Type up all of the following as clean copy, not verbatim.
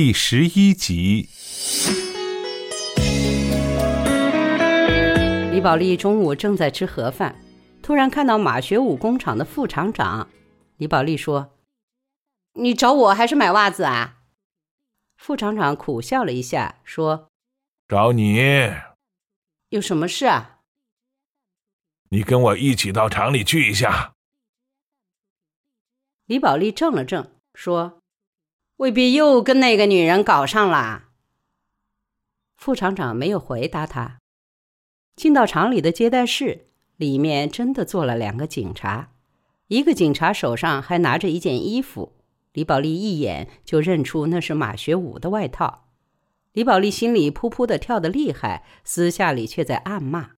第11集。李宝莉中午正在吃盒饭，突然看到马学武工厂的副厂长。李宝莉说：“你找我还是买袜子啊？”副厂长苦笑了一下，说：“找你。有什么事啊？你跟我一起到厂里去一下。”李宝莉怔了怔，说：“未必又跟那个女人搞上了。”副厂长没有回答他。进到厂里的接待室，里面真的坐了2个警察，一个警察手上还拿着一件衣服，李宝莉一眼就认出那是马学武的外套。李宝莉心里扑扑的跳得厉害，私下里却在暗骂：“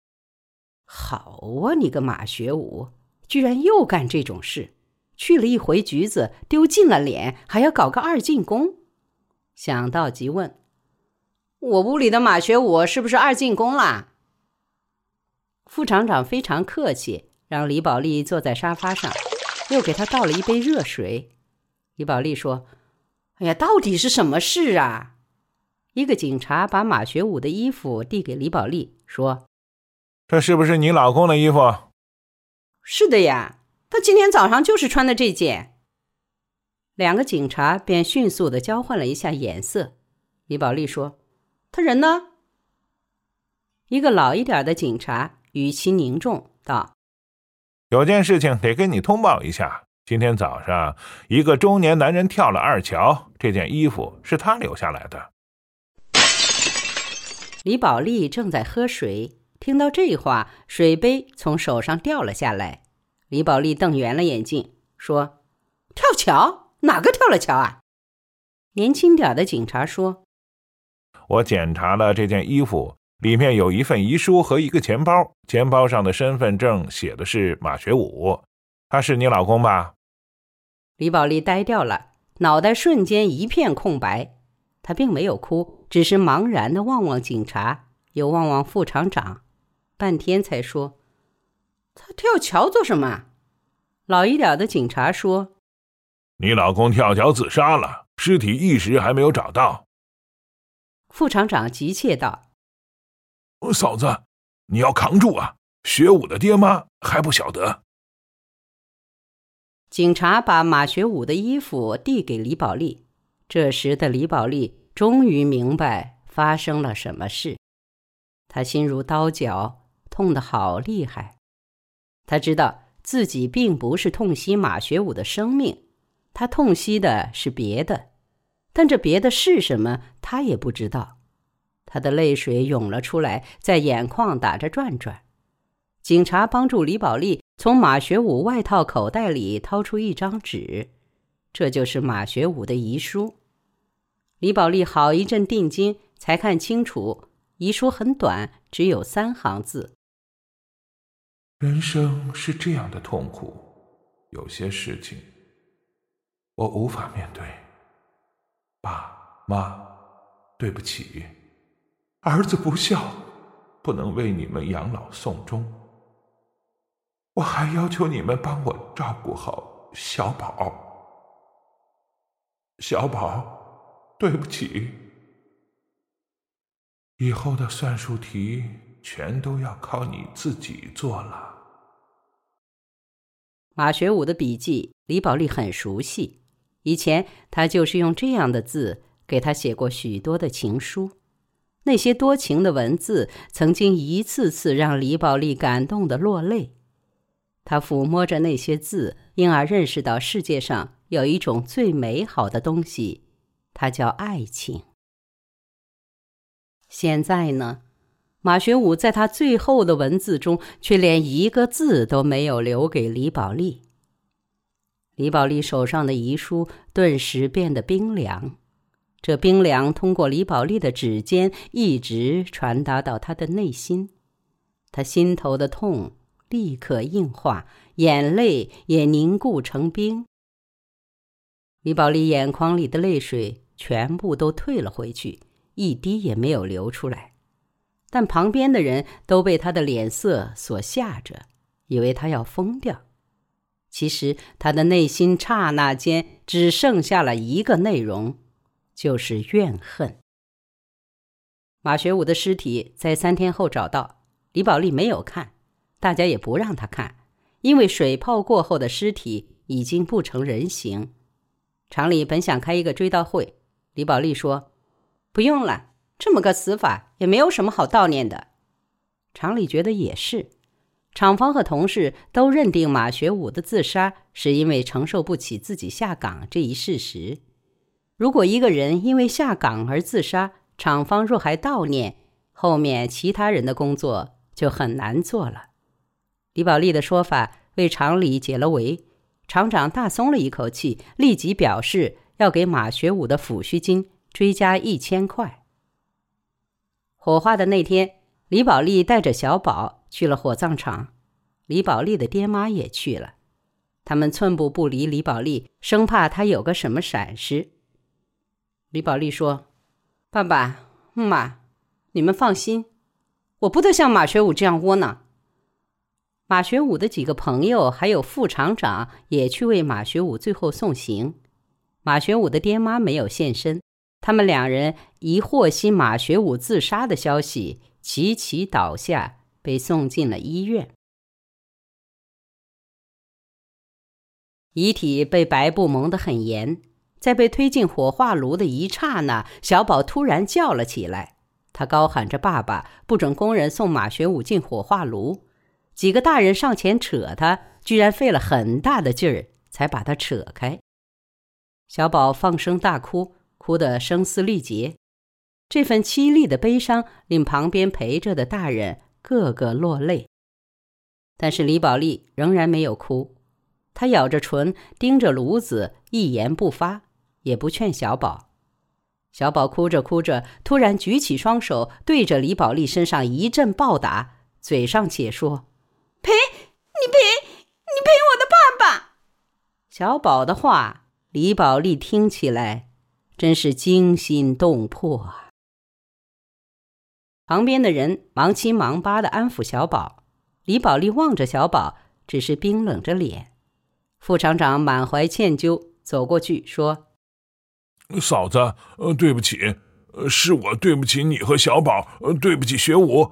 好啊，你个马学武，居然又干这种事！去了一回局子，丢尽了脸，还要搞个二进宫。”想到即问：“我屋里的马学武是不是二进宫啦？”副厂长非常客气，让李宝莉坐在沙发上，又给她倒了一杯热水。李宝莉说：“哎呀，到底是什么事啊？”一个警察把马学武的衣服递给李宝莉，说：“这是不是你老公的衣服？”“是的呀，他今天早上就是穿的这件。”2个警察便迅速地交换了一下眼色。李宝莉说：“他人呢？”一个老一点的警察语气凝重道：“有件事情得跟你通报一下，今天早上一个中年男人跳了2桥，这件衣服是他留下来的。”李宝莉正在喝水，听到这话，水杯从手上掉了下来。李宝莉瞪圆了眼睛说：“跳桥？哪个跳了桥啊？”年轻点的警察说：“我检查了这件衣服，里面有一份遗书和一个钱包，钱包上的身份证写的是马学武，他是你老公吧？”李宝莉呆掉了，脑袋瞬间一片空白。她并没有哭，只是茫然地望望警察，又望望副厂长，半天才说：“他跳桥做什么？”老一点的警察说：“你老公跳桥自杀了，尸体一时还没有找到。”副厂长急切道：“嫂子，你要扛住啊！学武的爹妈还不晓得。”警察把马学武的衣服递给李宝莉。这时的李宝莉终于明白发生了什么事，她心如刀绞，痛得好厉害。她知道自己并不是痛惜马学武的生命，她痛惜的是别的，但这别的是什么，她也不知道。他的泪水涌了出来，在眼眶打着转转。警察帮助李宝莉从马学武外套口袋里掏出一张纸，这就是马学武的遗书。李宝莉好一阵定睛，才看清楚，遗书很短，只有3行字：“人生是这样的痛苦，有些事情我无法面对。爸妈，对不起。儿子不孝，不能为你们养老送终。我还要求你们帮我照顾好小宝。小宝，对不起。以后的算术题全都要靠你自己做了。”马学武的笔记，李宝莉很熟悉，以前他就是用这样的字给他写过许多的情书。那些多情的文字曾经一次次让李宝莉感动得落泪，她抚摸着那些字，因而认识到世界上有一种最美好的东西，它叫爱情。现在呢，马学武在他最后的文字中却连一个字都没有留给李宝莉。李宝莉手上的遗书顿时变得冰凉，这冰凉通过李宝莉的指尖一直传达到她的内心，她心头的痛立刻硬化，眼泪也凝固成冰。李宝莉眼眶里的泪水全部都退了回去，一滴也没有流出来，但旁边的人都被她的脸色所吓着，以为她要疯掉。其实她的内心刹那间只剩下了一个内容，就是怨恨。马学武的尸体在3天后找到，李宝莉没有看，大家也不让他看，因为水泡过后的尸体已经不成人形。厂里本想开一个追悼会，李宝莉说：“不用了，这么个死法也没有什么好悼念的。”厂里觉得也是，厂方和同事都认定马学武的自杀是因为承受不起自己下岗这一事实。如果一个人因为下岗而自杀，厂方若还悼念，后面其他人的工作就很难做了。李宝莉的说法为厂里解了围，厂长大松了一口气，立即表示要给马学武的抚恤金追加1000块。火化的那天，李宝莉带着小宝去了火葬场，李宝莉的爹妈也去了，他们寸步不离李宝莉，生怕她有个什么闪失。李宝莉说：“爸爸妈，你们放心，我不得像马学武这样窝囊。”马学武的几个朋友还有副厂长也去为马学武最后送行，马学武的爹妈没有现身，他们两人一获悉马学武自杀的消息，齐齐倒下，被送进了医院。遗体被白布蒙得很严，在被推进火化炉的一刹那，小宝突然叫了起来，他高喊着爸爸，不准工人送马学武进火化炉。几个大人上前扯他，居然费了很大的劲儿才把他扯开。小宝放声大哭，哭得声嘶力竭，这份凄厉的悲伤令旁边陪着的大人个个落泪。但是李宝莉仍然没有哭，她咬着唇，盯着炉子，一言不发，也不劝小宝。小宝哭着哭着，突然举起双手，对着李宝莉身上一阵暴打，嘴上且说：“赔你赔你赔我的爸爸！”小宝的话，李宝莉听起来真是惊心动魄啊。旁边的人忙七忙八地安抚小宝，李宝莉望着小宝，只是冰冷着脸。副厂长满怀歉疚走过去说：“嫂子，对不起，是我对不起你和小宝，对不起学武。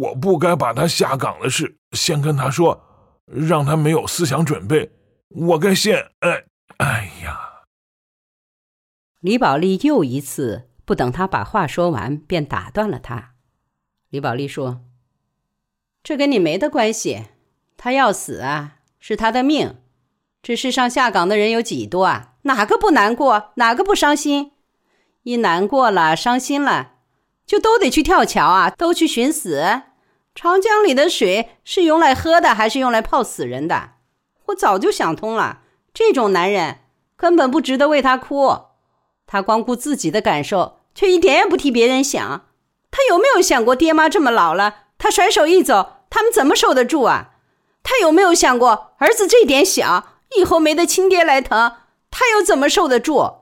我不该把他下岗的事先跟他说，让他没有思想准备，我该先……哎呀！”李宝莉又一次不等他把话说完，便打断了他。李宝莉说：“这跟你没得关系，他要死啊，是他的命。这世上下岗的人有几多啊？哪个不难过，哪个不伤心？一难过了，伤心了，就都得去跳桥啊，都去寻死。长江里的水是用来喝的，还是用来泡死人的？我早就想通了，这种男人根本不值得为他哭。他光顾自己的感受，却一点也不替别人想。他有没有想过爹妈这么老了，他甩手一走，他们怎么受得住啊？他有没有想过儿子这点小，以后没得亲爹来疼，他又怎么受得住？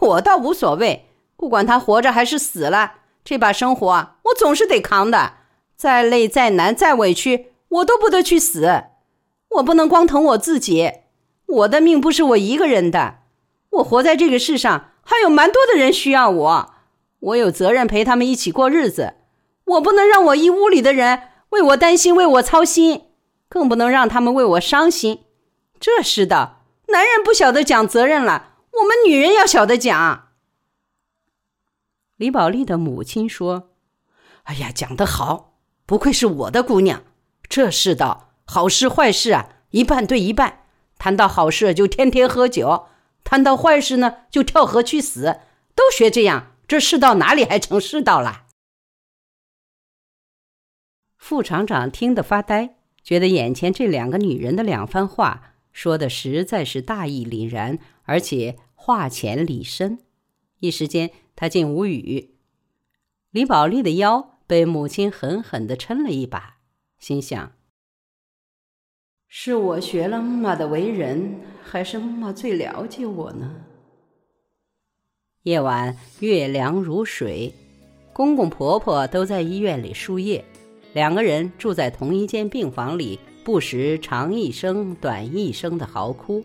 我倒无所谓，不管他活着还是死了，这把生活我总是得扛的，再累再难再委屈，我都不得去死。我不能光疼我自己，我的命不是我一个人的，我活在这个世上还有蛮多的人需要我，我有责任陪他们一起过日子。我不能让我一屋里的人为我担心，为我操心，更不能让他们为我伤心。这世道，男人不晓得讲责任了，我们女人要晓得讲。”李宝莉的母亲说：“哎呀，讲得好，不愧是我的姑娘。这世道，好事坏事啊，一半对一半。谈到好事就天天喝酒，谈到坏事呢就跳河去死，都学这样，这世道哪里还成世道了？”副厂长听得发呆，觉得眼前这两个女人的两番话说的实在是大义凛然，而且话浅理深，一时间他竟无语。李宝莉的腰被母亲狠狠地抻了一把，心想：是我学了妈的为人，还是妈最了解我呢？夜晚月凉如水，公公婆婆都在医院里输液，两个人住在同一间病房里，不时长一声短一声的嚎哭，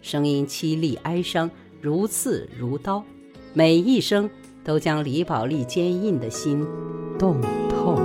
声音凄厉哀伤，如刺如刀，每一声都将李宝莉坚硬的心动透。